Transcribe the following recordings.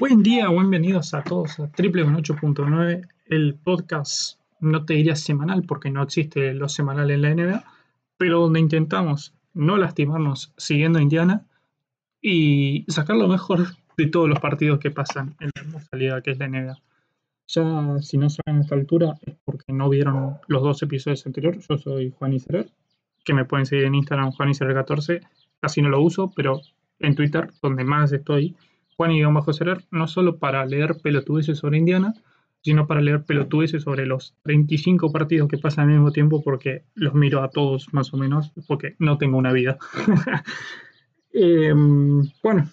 Buen día, bienvenidos a todos a Triple con 8.9, el podcast, no te diría semanal porque no existe lo semanal en la NBA, pero donde intentamos no lastimarnos siguiendo a Indiana y sacar lo mejor de todos los partidos que pasan en la hermosa liga que es la NBA. Ya si no saben a esta altura es porque no vieron los dos episodios anteriores. Yo soy Juan Icerer, que me pueden seguir en Instagram, Juan Icerer14, casi no lo uso, pero en Twitter, donde más estoy, Juan Icerer, no solo para leer pelotudeces sobre Indiana, sino para leer pelotudeces sobre los 35 partidos que pasan al mismo tiempo, porque los miro a todos más o menos, porque no tengo una vida. Bueno,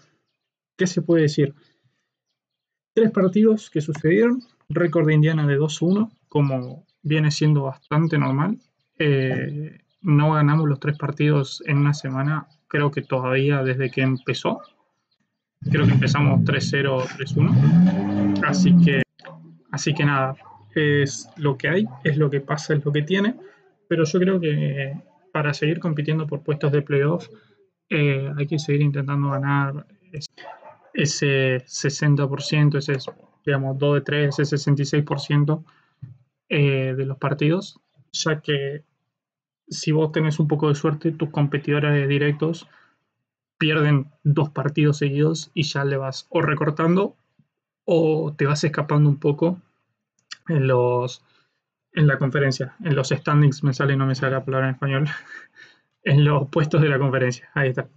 ¿qué se puede decir? 3 partidos que sucedieron, récord de Indiana de 2-1, como viene siendo bastante normal. No ganamos los 3 partidos en una semana, creo que todavía desde que empezó. Creo que empezamos 3-0, 3-1. Así que nada, es lo que hay, es lo que pasa, es lo que tiene. Pero yo creo que para seguir compitiendo por puestos de playoff hay que seguir intentando ganar ese 60%, ese, digamos, 2 de 3, ese 66% de los partidos. Ya que si vos tenés un poco de suerte, tus competidores directos pierden 2 partidos seguidos y ya le vas o recortando o te vas escapando un poco en la conferencia, en los standings, me sale, no me sale la palabra en español, en los puestos de la conferencia, ahí está.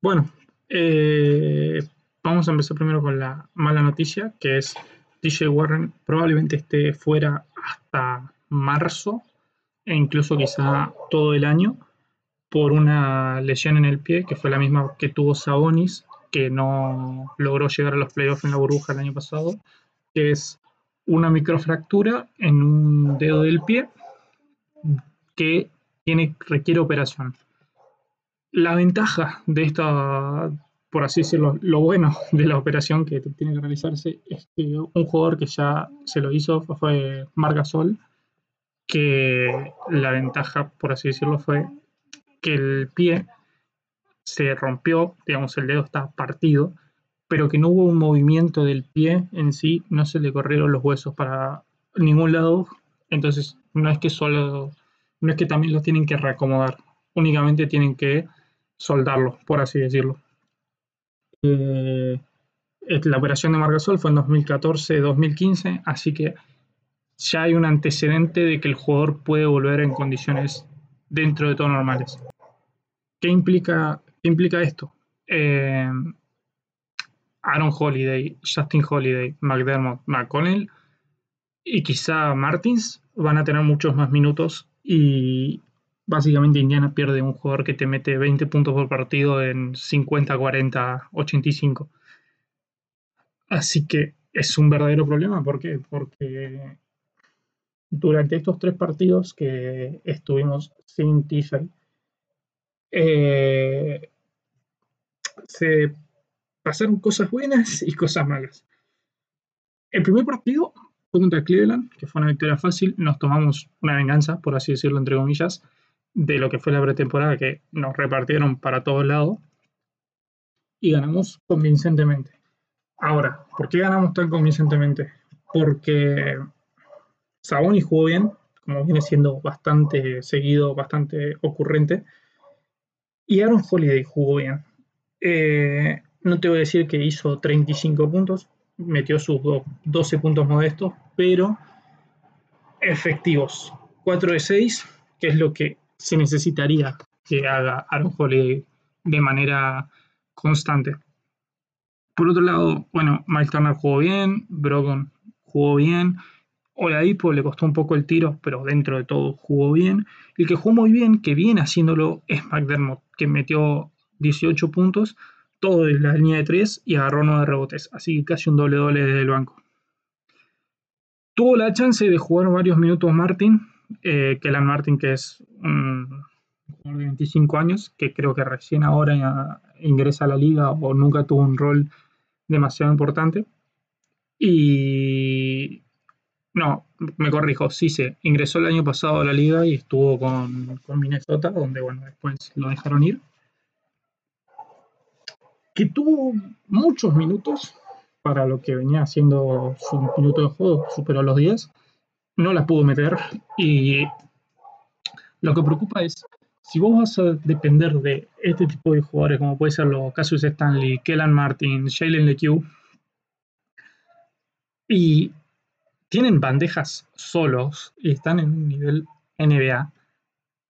Bueno, vamos a empezar primero con la mala noticia, que es TJ Warren probablemente esté fuera hasta marzo e incluso quizá todo el año, por una lesión en el pie, que fue la misma que tuvo Sabonis, que no logró llegar a los playoffs en la burbuja el año pasado, que es una microfractura en un dedo del pie que requiere operación. La ventaja de esta, por así decirlo, lo bueno de la operación que tiene que realizarse, es que un jugador que ya se lo hizo fue Marc Gasol, que la ventaja, por así decirlo, fue que el pie se rompió, digamos, el dedo está partido, pero que no hubo un movimiento del pie en sí, no se le corrieron los huesos para ningún lado, entonces no es que también lo tienen que reacomodar, únicamente tienen que soldarlo, por así decirlo. La operación de Marc Gasol fue en 2014-2015, así que ya hay un antecedente de que el jugador puede volver en condiciones dentro de todo normales. ¿Qué implica esto? Aaron Holiday, Justin Holiday, McDermott, McConnell y quizá Martins van a tener muchos más minutos y básicamente Indiana pierde un jugador que te mete 20 puntos por partido en 50, 40, 85. Así que es un verdadero problema. ¿Por qué? Porque durante estos 3 partidos que estuvimos sin TJ, se pasaron cosas buenas y cosas malas. El primer partido fue contra Cleveland, que fue una victoria fácil. Nos tomamos una venganza, por así decirlo, entre comillas, de lo que fue la pretemporada, que nos repartieron para todos lados. Y ganamos convincentemente. Ahora, ¿por qué ganamos tan convincentemente? Porque Sabonis jugó bien, como viene siendo bastante seguido, bastante ocurrente. Y Aaron Holiday jugó bien. No te voy a decir que hizo 35 puntos, metió sus 12 puntos modestos, pero efectivos. 4 de 6, que es lo que se necesitaría que haga Aaron Holiday de manera constante. Por otro lado, bueno, Myles Turner jugó bien, Brogdon jugó bien, Oladipo le costó un poco el tiro, pero dentro de todo jugó bien. El que jugó muy bien, que viene haciéndolo, es McDermott, que metió 18 puntos, todo en la línea de 3 y agarró 9 rebotes. Así que casi un doble-doble desde el banco. Tuvo la chance de jugar varios minutos Martin, que es un jugador de 25 años, que creo que recién ahora ingresa a la liga o nunca tuvo un rol demasiado importante. Y no, me corrijo, sí se ingresó el año pasado a la liga y estuvo con Minnesota, donde bueno, después lo dejaron ir. Que tuvo muchos minutos, para lo que venía haciendo su minuto de juego, superó los 10, no la pudo meter, y lo que preocupa es, si vos vas a depender de este tipo de jugadores, como puede ser los Cassius Stanley, Kellan Martins, Jalen Lecque, y tienen bandejas solos y están en un nivel NBA,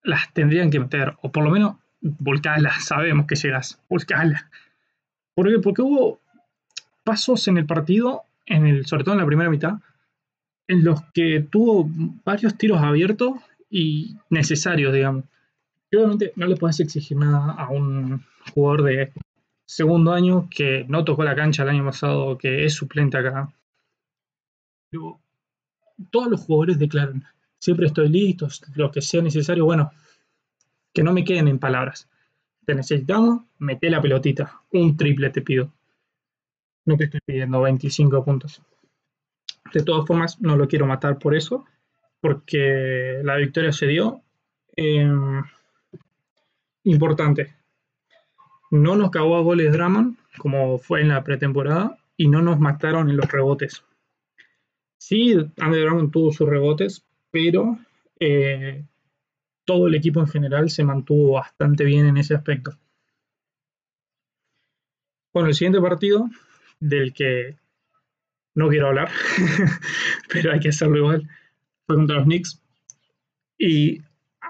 las tendrían que meter, o por lo menos volcalas, sabemos que llegas, volcalas. ¿Por qué? Porque hubo pasos en el partido, sobre todo en la primera mitad, en los que tuvo varios tiros abiertos y necesarios, digamos. Y obviamente no le podés exigir nada a un jugador de segundo año que no tocó la cancha el año pasado, que es suplente acá. Pero todos los jugadores declaran, siempre estoy listo, lo que sea necesario. Bueno, que no me queden en palabras. Te necesitamos, meté la pelotita. Un triple te pido. No te estoy pidiendo 25 puntos. De todas formas, no lo quiero matar por eso, porque la victoria se dio. Importante. No nos cagó a goles Drummond, como fue en la pretemporada, y no nos mataron en los rebotes. Sí, Andrew Brown tuvo sus rebotes, pero todo el equipo en general se mantuvo bastante bien en ese aspecto. Bueno, el siguiente partido, del que no quiero hablar, pero hay que hacerlo igual, fue contra los Knicks. Y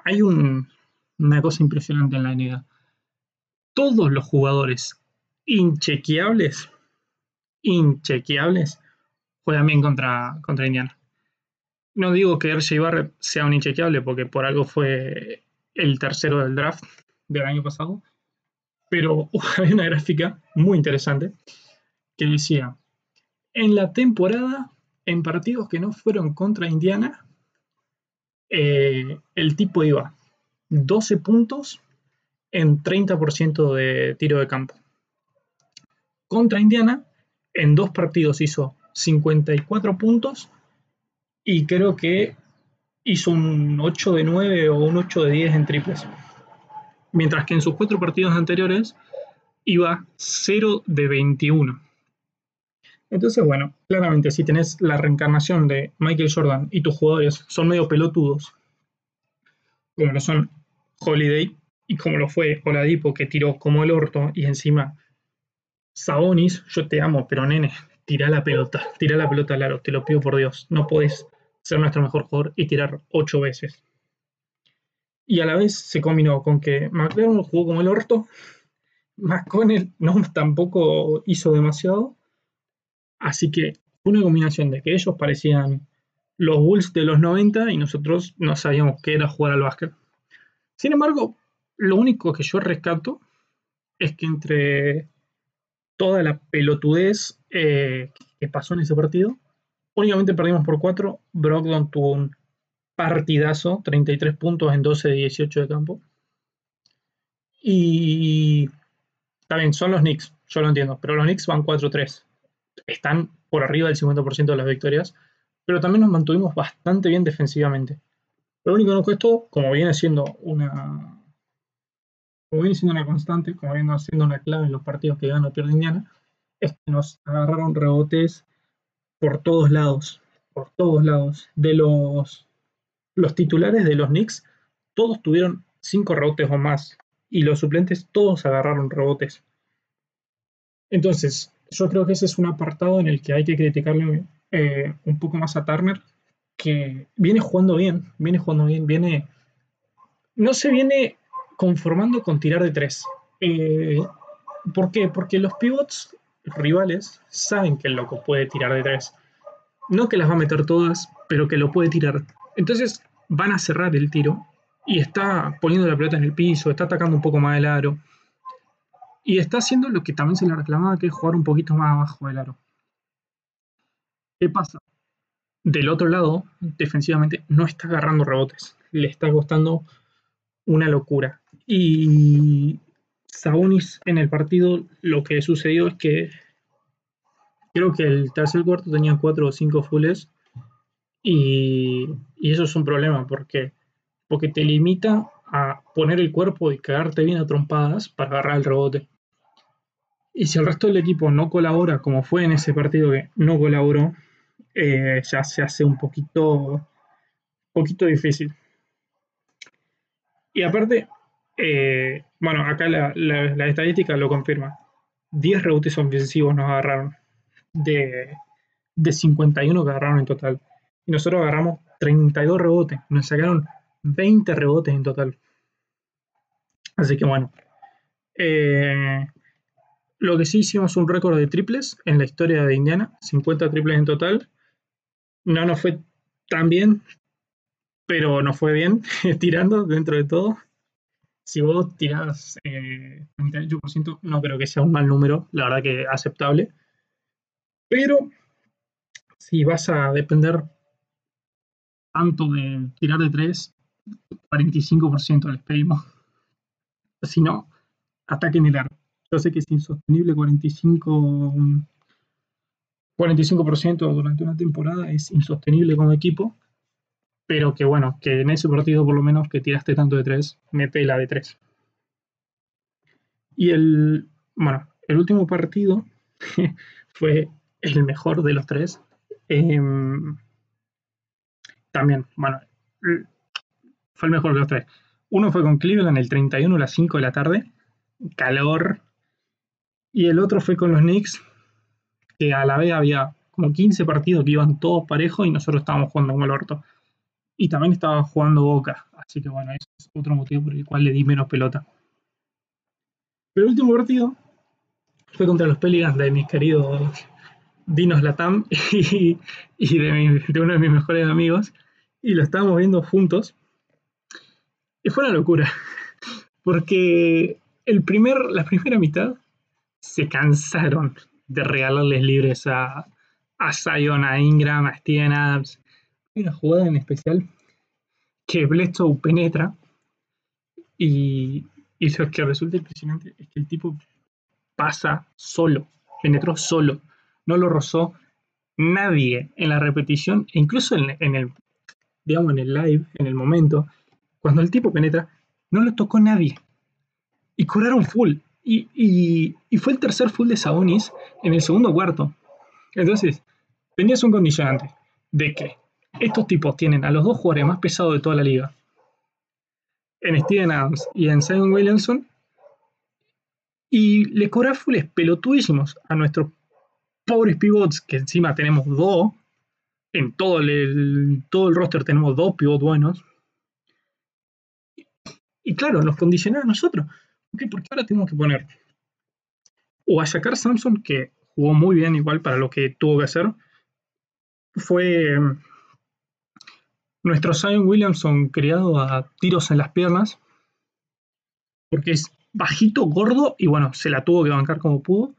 hay una cosa impresionante en la NBA. Todos los jugadores inchequeables, juegan bien contra Indiana. No digo que Erce Ibarre sea un inchequeable, porque por algo fue el tercero del draft del año pasado, pero había una gráfica muy interesante que decía, en la temporada, en partidos que no fueron contra Indiana, el tipo iba 12 puntos en 30% de tiro de campo. Contra Indiana, en 2 partidos hizo 54 puntos y creo que hizo un 8 de 9 o un 8 de 10 en triples. Mientras que en sus 4 partidos anteriores iba 0 de 21. Entonces, bueno, claramente si tenés la reencarnación de Michael Jordan y tus jugadores son medio pelotudos, como lo son Holiday y como lo fue Oladipo, que tiró como el orto, y encima Sabonis, yo te amo, pero nene, tira la pelota al aro, te lo pido por Dios. No podés ser nuestro mejor jugador y tirar 8 veces. Y a la vez se combinó con que McDermott jugó como el orto, McConnell no, tampoco hizo demasiado. Así que fue una combinación de que ellos parecían los Bulls de los 90 y nosotros no sabíamos qué era jugar al básquet. Sin embargo, lo único que yo rescato es que entre toda la pelotudez que pasó en ese partido, únicamente perdimos por 4. Brogdon tuvo un partidazo, 33 puntos en 12 de 18 de campo. Y también son los Knicks, yo lo entiendo, pero los Knicks van 4-3. Están por arriba del 50% de las victorias, pero también nos mantuvimos bastante bien defensivamente. Lo único que nos costó, como viene siendo una constante, como viene siendo una clave en los partidos que gana o pierde Indiana, es que nos agarraron rebotes por todos lados. De los titulares de los Knicks, todos tuvieron 5 rebotes o más, y los suplentes todos agarraron rebotes. Entonces, yo creo que ese es un apartado en el que hay que criticarle un poco más a Turner, que viene jugando bien, no se viene conformando con tirar de 3. ¿Por qué? Porque los pivots rivales saben que el loco puede tirar de 3. No que las va a meter todas, pero que lo puede tirar. Entonces van a cerrar el tiro y está poniendo la pelota en el piso, está atacando un poco más el aro. Y está haciendo lo que también se le reclamaba, que es jugar un poquito más abajo del aro. ¿Qué pasa? Del otro lado, defensivamente, no está agarrando rebotes. Le está costando una locura. Y Sabonis en el partido, lo que sucedió es que creo que el tercer cuarto tenía 4 o 5 fulls. Y eso es un problema, porque te limita a poner el cuerpo y cagarte bien a trompadas para agarrar el rebote. Y si el resto del equipo no colabora, como fue en ese partido que no colaboró, ya se hace un poquito difícil. Y aparte, bueno, acá la estadística lo confirma. 10 rebotes ofensivos nos agarraron de 51 que agarraron en total. Y nosotros agarramos 32 rebotes. Nos sacaron 20 rebotes en total. Así que bueno. Lo que sí, hicimos un récord de triples en la historia de Indiana. 50 triples en total. No nos fue tan bien, pero nos fue bien tirando dentro de todo. Si vos tirás 38%, no creo que sea un mal número, la verdad que aceptable. Pero si vas a depender tanto de tirar de 3, 45% les pedimos. Si no, ataquen el arco. Yo sé que es insostenible 45% durante una temporada, es insostenible como equipo. Pero que bueno, que en ese partido por lo menos que tiraste tanto de 3, mete la de 3. Y el último partido fue el mejor de los tres. También, bueno, fue el mejor de los tres. Uno fue con Cleveland el 31 a las 5 de la tarde, calor. Y el otro fue con los Knicks, que a la vez había como 15 partidos que iban todos parejos y nosotros estábamos jugando como el orto. Y también estaba jugando Boca. Así que bueno, ese es otro motivo por el cual le di menos pelota. Pero el último partido fue contra los Pelicans de mis queridos Dinos Latam y de uno de mis mejores amigos. Y lo estábamos viendo juntos. Y fue una locura. Porque la primera mitad se cansaron de regalarles libres a Zion, a Ingram, a Steven Adams. Una jugada en especial que Bledsoe penetra y lo que resulta impresionante es que el tipo pasa solo, penetró solo, no lo rozó nadie en la repetición e incluso en el live, en el momento, cuando el tipo penetra, no lo tocó nadie y cobraron full y fue el tercer full de Sabonis en el segundo cuarto. Entonces, tenías un condicionante de que estos tipos tienen a los dos jugadores más pesados de toda la liga, en Steven Adams y en Simon Williamson, y le cobran fulls pelotudísimos a nuestros pobres pivots, que encima tenemos dos, en todo el roster tenemos dos pivots buenos, y claro, nos condicionan a nosotros. ¿Por qué? Porque ahora tenemos que poner o a Shakar Samson, que jugó muy bien igual para lo que tuvo que hacer, fue nuestro Simon Williamson criado a tiros en las piernas, porque es bajito, gordo, y bueno, se la tuvo que bancar como pudo.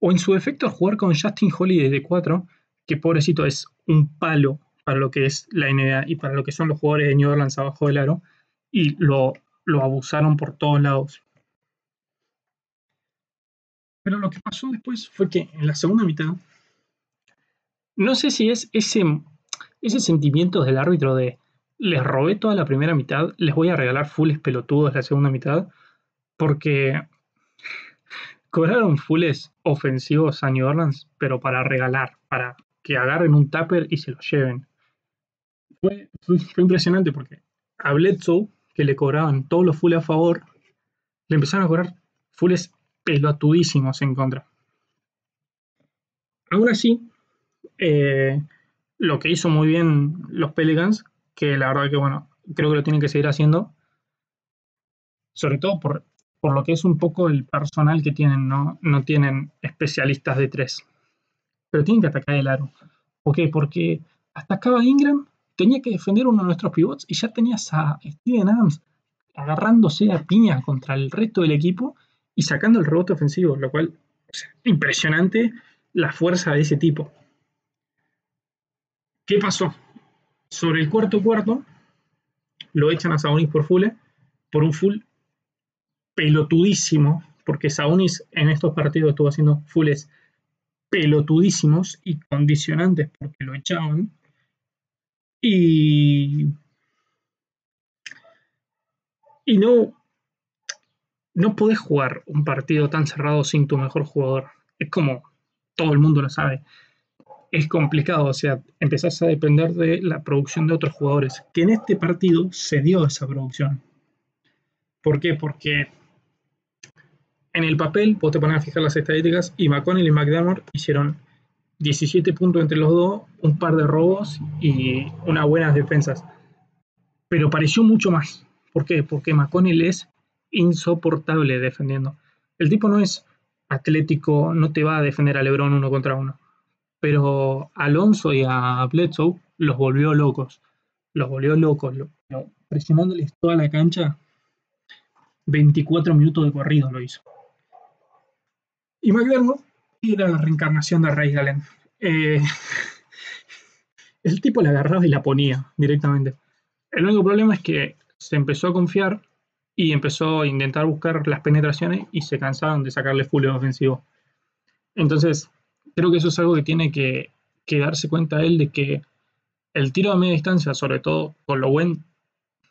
O en su defecto jugar con Justin Holiday de 4, que pobrecito es un palo para lo que es la NBA y para lo que son los jugadores de New Orleans abajo del aro, y lo abusaron por todos lados. Pero lo que pasó después fue que en la segunda mitad, no sé si es ese sentimiento del árbitro de les robé toda la primera mitad, les voy a regalar fulls pelotudos la segunda mitad, porque cobraron fulls ofensivos a New Orleans, pero para regalar, para que agarren un tupper y se lo lleven. Fue impresionante porque a Bledsoe, que le cobraban todos los fulls a favor, le empezaron a cobrar fulls pelotudísimos en contra. Aún así, lo que hizo muy bien los Pelicans, que la verdad que bueno, creo que lo tienen que seguir haciendo, sobre todo por lo que es un poco el personal que tienen, no tienen especialistas de 3, pero tienen que atacar el aro. ¿Por qué? Porque atacaba Ingram, tenía que defender uno de nuestros pivots y ya tenías a Steven Adams agarrándose a piña contra el resto del equipo y sacando el rebote ofensivo, lo cual es impresionante la fuerza de ese tipo. ¿Qué pasó? Sobre el cuarto cuarto, lo echan a Sabonis por un full pelotudísimo, porque Sabonis en estos partidos estuvo haciendo fulls pelotudísimos y condicionantes porque lo echaban. Y no, no podés jugar un partido tan cerrado sin tu mejor jugador. Es como todo el mundo lo sabe. Es complicado, o sea, empezás a depender de la producción de otros jugadores. Que en este partido se dio esa producción. ¿Por qué? Porque en el papel vos te pones a fijar las estadísticas y McConnell y McDermott hicieron 17 puntos entre los dos, un par de robos y unas buenas defensas. Pero pareció mucho más. ¿Por qué? Porque McConnell es insoportable defendiendo. El tipo no es atlético, no te va a defender a LeBron uno contra uno. Pero Alonso y a Bledsoe los volvió locos. Los volvió locos. Presionándoles toda la cancha, 24 minutos de corrido lo hizo. Y McDermott era la reencarnación de Ray Galen. El tipo la agarraba y la ponía directamente. El único problema es que se empezó a confiar y empezó a intentar buscar las penetraciones y se cansaron de sacarle full ofensivo. Entonces, creo que eso es algo que tiene que darse cuenta él, de que el tiro a media distancia, sobre todo con lo buen,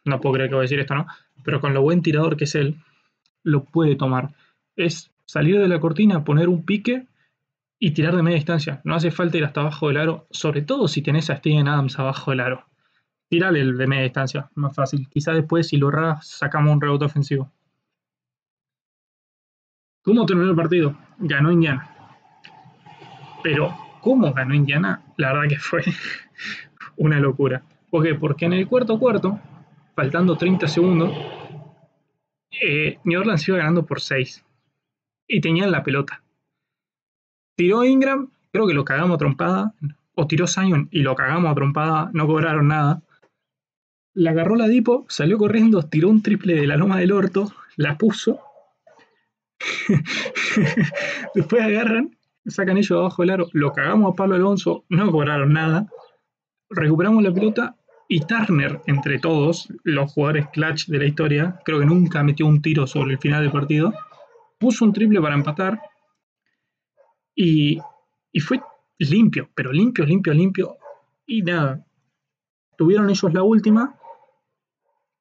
no puedo creer que voy a decir esto, ¿no? Pero con lo buen tirador que es él, lo puede tomar. Es salir de la cortina, poner un pique y tirar de media distancia. No hace falta ir hasta abajo del aro, sobre todo si tenés a Steven Adams abajo del aro. Tirale el de media distancia, más fácil. Quizás después, si lo erras, sacamos un rebote ofensivo. ¿Cómo terminó el partido? Ganó Indiana. Pero ¿cómo ganó Indiana? La verdad que fue una locura. ¿Por qué? Porque en el cuarto, faltando 30 segundos, New Orleans iba ganando por 6. Y tenían la pelota. Tiró Ingram, creo que lo cagamos a trompada. O tiró Zion y lo cagamos a trompada. No cobraron nada. La agarró la Oladipo, salió corriendo, tiró un triple de la loma del orto, la puso. Después agarran, sacan ellos abajo del aro, lo cagamos a Pablo Alonso, no cobraron nada. Recuperamos la pelota y Turner, entre todos los jugadores clutch de la historia, creo que nunca metió un tiro sobre el final del partido, puso un triple para empatar y fue limpio, pero limpio. Y nada, tuvieron ellos la última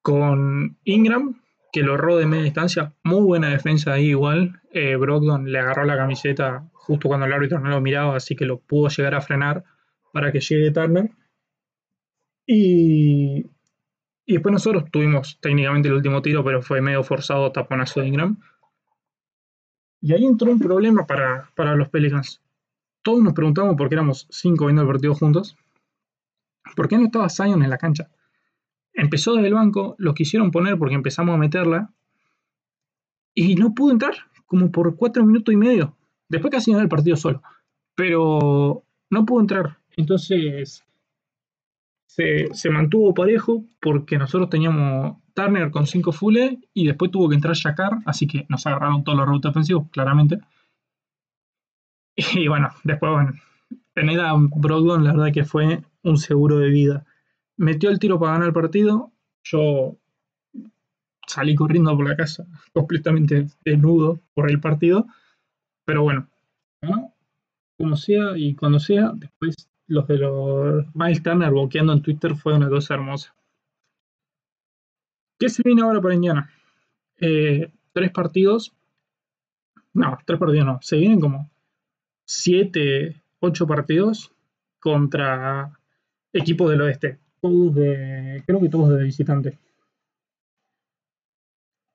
con Ingram, que lo erró de media distancia. Muy buena defensa ahí igual. Brogdon le agarró la camiseta justo cuando el árbitro no lo miraba, así que lo pudo llegar a frenar para que llegue Turner. Y después nosotros tuvimos técnicamente el último tiro, pero fue medio forzado, taponazo de Ingram. Y ahí entró un problema para los Pelicans. Todos nos preguntamos, porque éramos 5 viendo el partido juntos, ¿por qué no estaba Zion en la cancha? Empezó desde el banco, los quisieron poner porque empezamos a meterla, y no pudo entrar, como por 4 minutos y medio. Después casi ganó el partido solo, pero no pudo entrar. Entonces se mantuvo parejo, porque nosotros teníamos Turner con 5 fulles, y después tuvo que entrar Shakar, así que nos agarraron todos los rebotes ofensivos, claramente. Y bueno, después, tener a Brogdon, la verdad que fue un seguro de vida. Metió el tiro para ganar el partido. Yo salí corriendo por la casa, completamente desnudo por el partido. Pero bueno, ¿no? Como sea y cuando sea. Después los de los Myles Turner bloqueando en Twitter fue una cosa hermosa. ¿Qué se viene ahora para Indiana? Tres partidos no. Se vienen como 8 partidos contra equipos del oeste, creo que todos de visitante.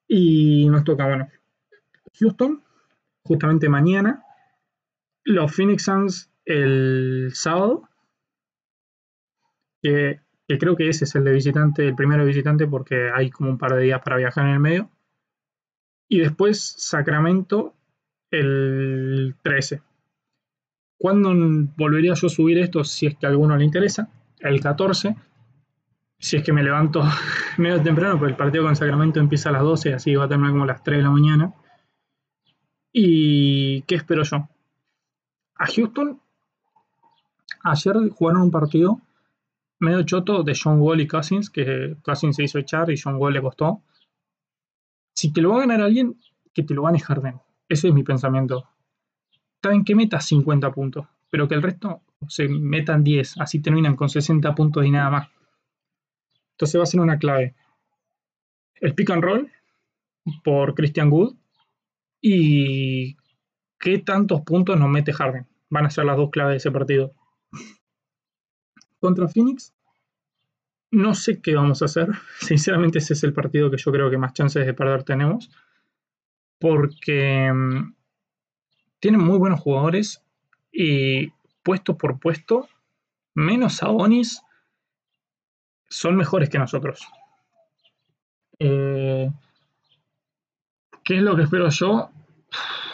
Y nos toca, Houston, justamente mañana, los Phoenix Suns el sábado, que creo que ese es el de visitante, el primero de visitante, porque hay como un par de días para viajar en el medio, y después Sacramento el 13. ¿Cuándo volvería yo a subir esto? Si es que a alguno le interesa, el 14, si es que me levanto medio temprano, porque el partido con Sacramento empieza a las 12, así va a terminar como a las 3 de la mañana. ¿Y qué espero yo? A Houston ayer jugaron un partido medio choto de John Wall y Cousins, que Cousins se hizo echar y John Wall le costó. Si te lo va a ganar alguien, que te lo gane Harden. Ese es mi pensamiento. Saben que metas 50 puntos, pero que el resto se metan 10, así terminan con 60 puntos y nada más. Entonces va a ser una clave. El pick and roll por Christian Wood y qué tantos puntos nos mete Harden. Van a ser las dos claves de ese partido. Contra Phoenix, no sé qué vamos a hacer. Sinceramente, ese es el partido que yo creo que más chances de perder tenemos, porque tienen muy buenos jugadores y puesto por puesto, menos Sabonis, son mejores que nosotros. ¿Qué es lo que espero yo?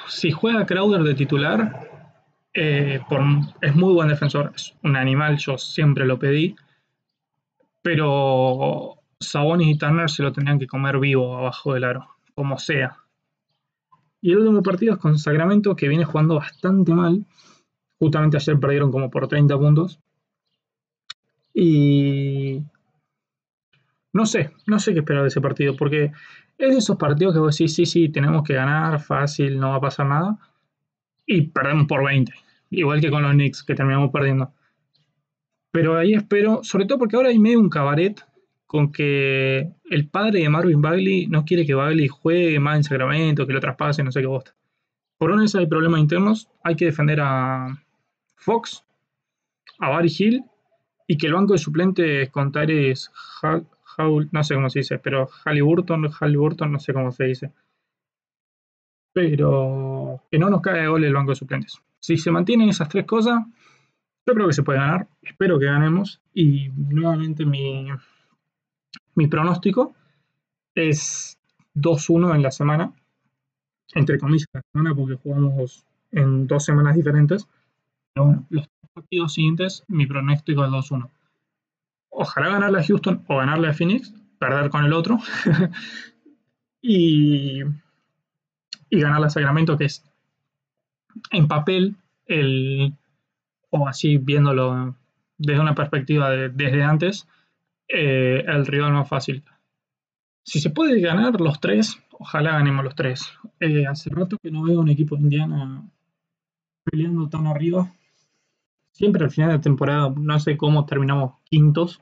Si juega Crowder de titular, es muy buen defensor, es un animal, yo siempre lo pedí, pero Sabonis y Turner se lo tenían que comer vivo abajo del aro, como sea. Y el último partido es con Sacramento, que viene jugando bastante mal. Justamente ayer perdieron como por 30 puntos. Y no sé qué esperar de ese partido, porque es de esos partidos que vos decís, sí, tenemos que ganar, fácil, no va a pasar nada. Y perdemos por 20, igual que con los Knicks, que terminamos perdiendo. Pero ahí espero, sobre todo porque ahora hay medio un cabaret con que el padre de Marvin Bagley no quiere que Bagley juegue más en Sacramento, que lo traspase, no sé qué bosta. Por una vez hay problemas internos, hay que defender a Fox, a Barry Hill, y que el banco de suplentes con Tyrese no sé cómo se dice, pero Haliburton, no sé cómo se dice. Pero que no nos caiga de gol el banco de suplentes. Si se mantienen esas tres cosas, yo creo que se puede ganar. Espero que ganemos. Y nuevamente mi pronóstico es 2-1 en la semana. Entre comillas, la semana, porque jugamos en 2 semanas diferentes. Pero bueno, los partidos siguientes, mi pronóstico es 2-1. Ojalá ganarle a Houston o ganarle a Phoenix. Perder con el otro. Y ganar a Sacramento, que es en papel, o así viéndolo desde una perspectiva desde antes, el rival más fácil. Si se puede ganar los tres, ojalá ganemos los tres. Hace rato que no veo un equipo de Indiana peleando tan arriba. Siempre al final de la temporada, no sé cómo terminamos quintos,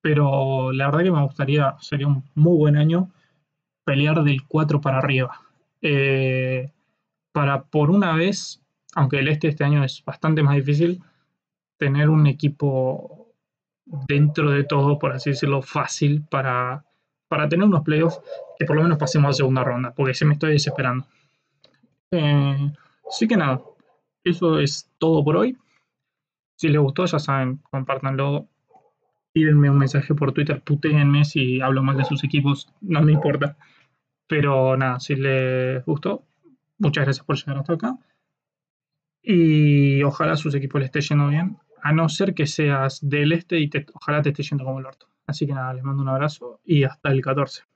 pero la verdad que me gustaría, sería un muy buen año, pelear del 4 para arriba. Para por una vez, aunque el este año es bastante más difícil, tener un equipo dentro de todo, por así decirlo, fácil para tener unos playoffs que por lo menos pasemos a segunda ronda, porque se me estoy desesperando. Así que nada, eso es todo por hoy. Si les gustó, ya saben, compártanlo, tírenme un mensaje por Twitter, putéenme si hablo mal de sus equipos, no me importa. Pero nada, si les gustó, muchas gracias por llegar hasta acá. Y ojalá sus equipos les esté yendo bien, a no ser que seas del este y ojalá te esté yendo como el orto. Así que nada, les mando un abrazo y hasta el 14.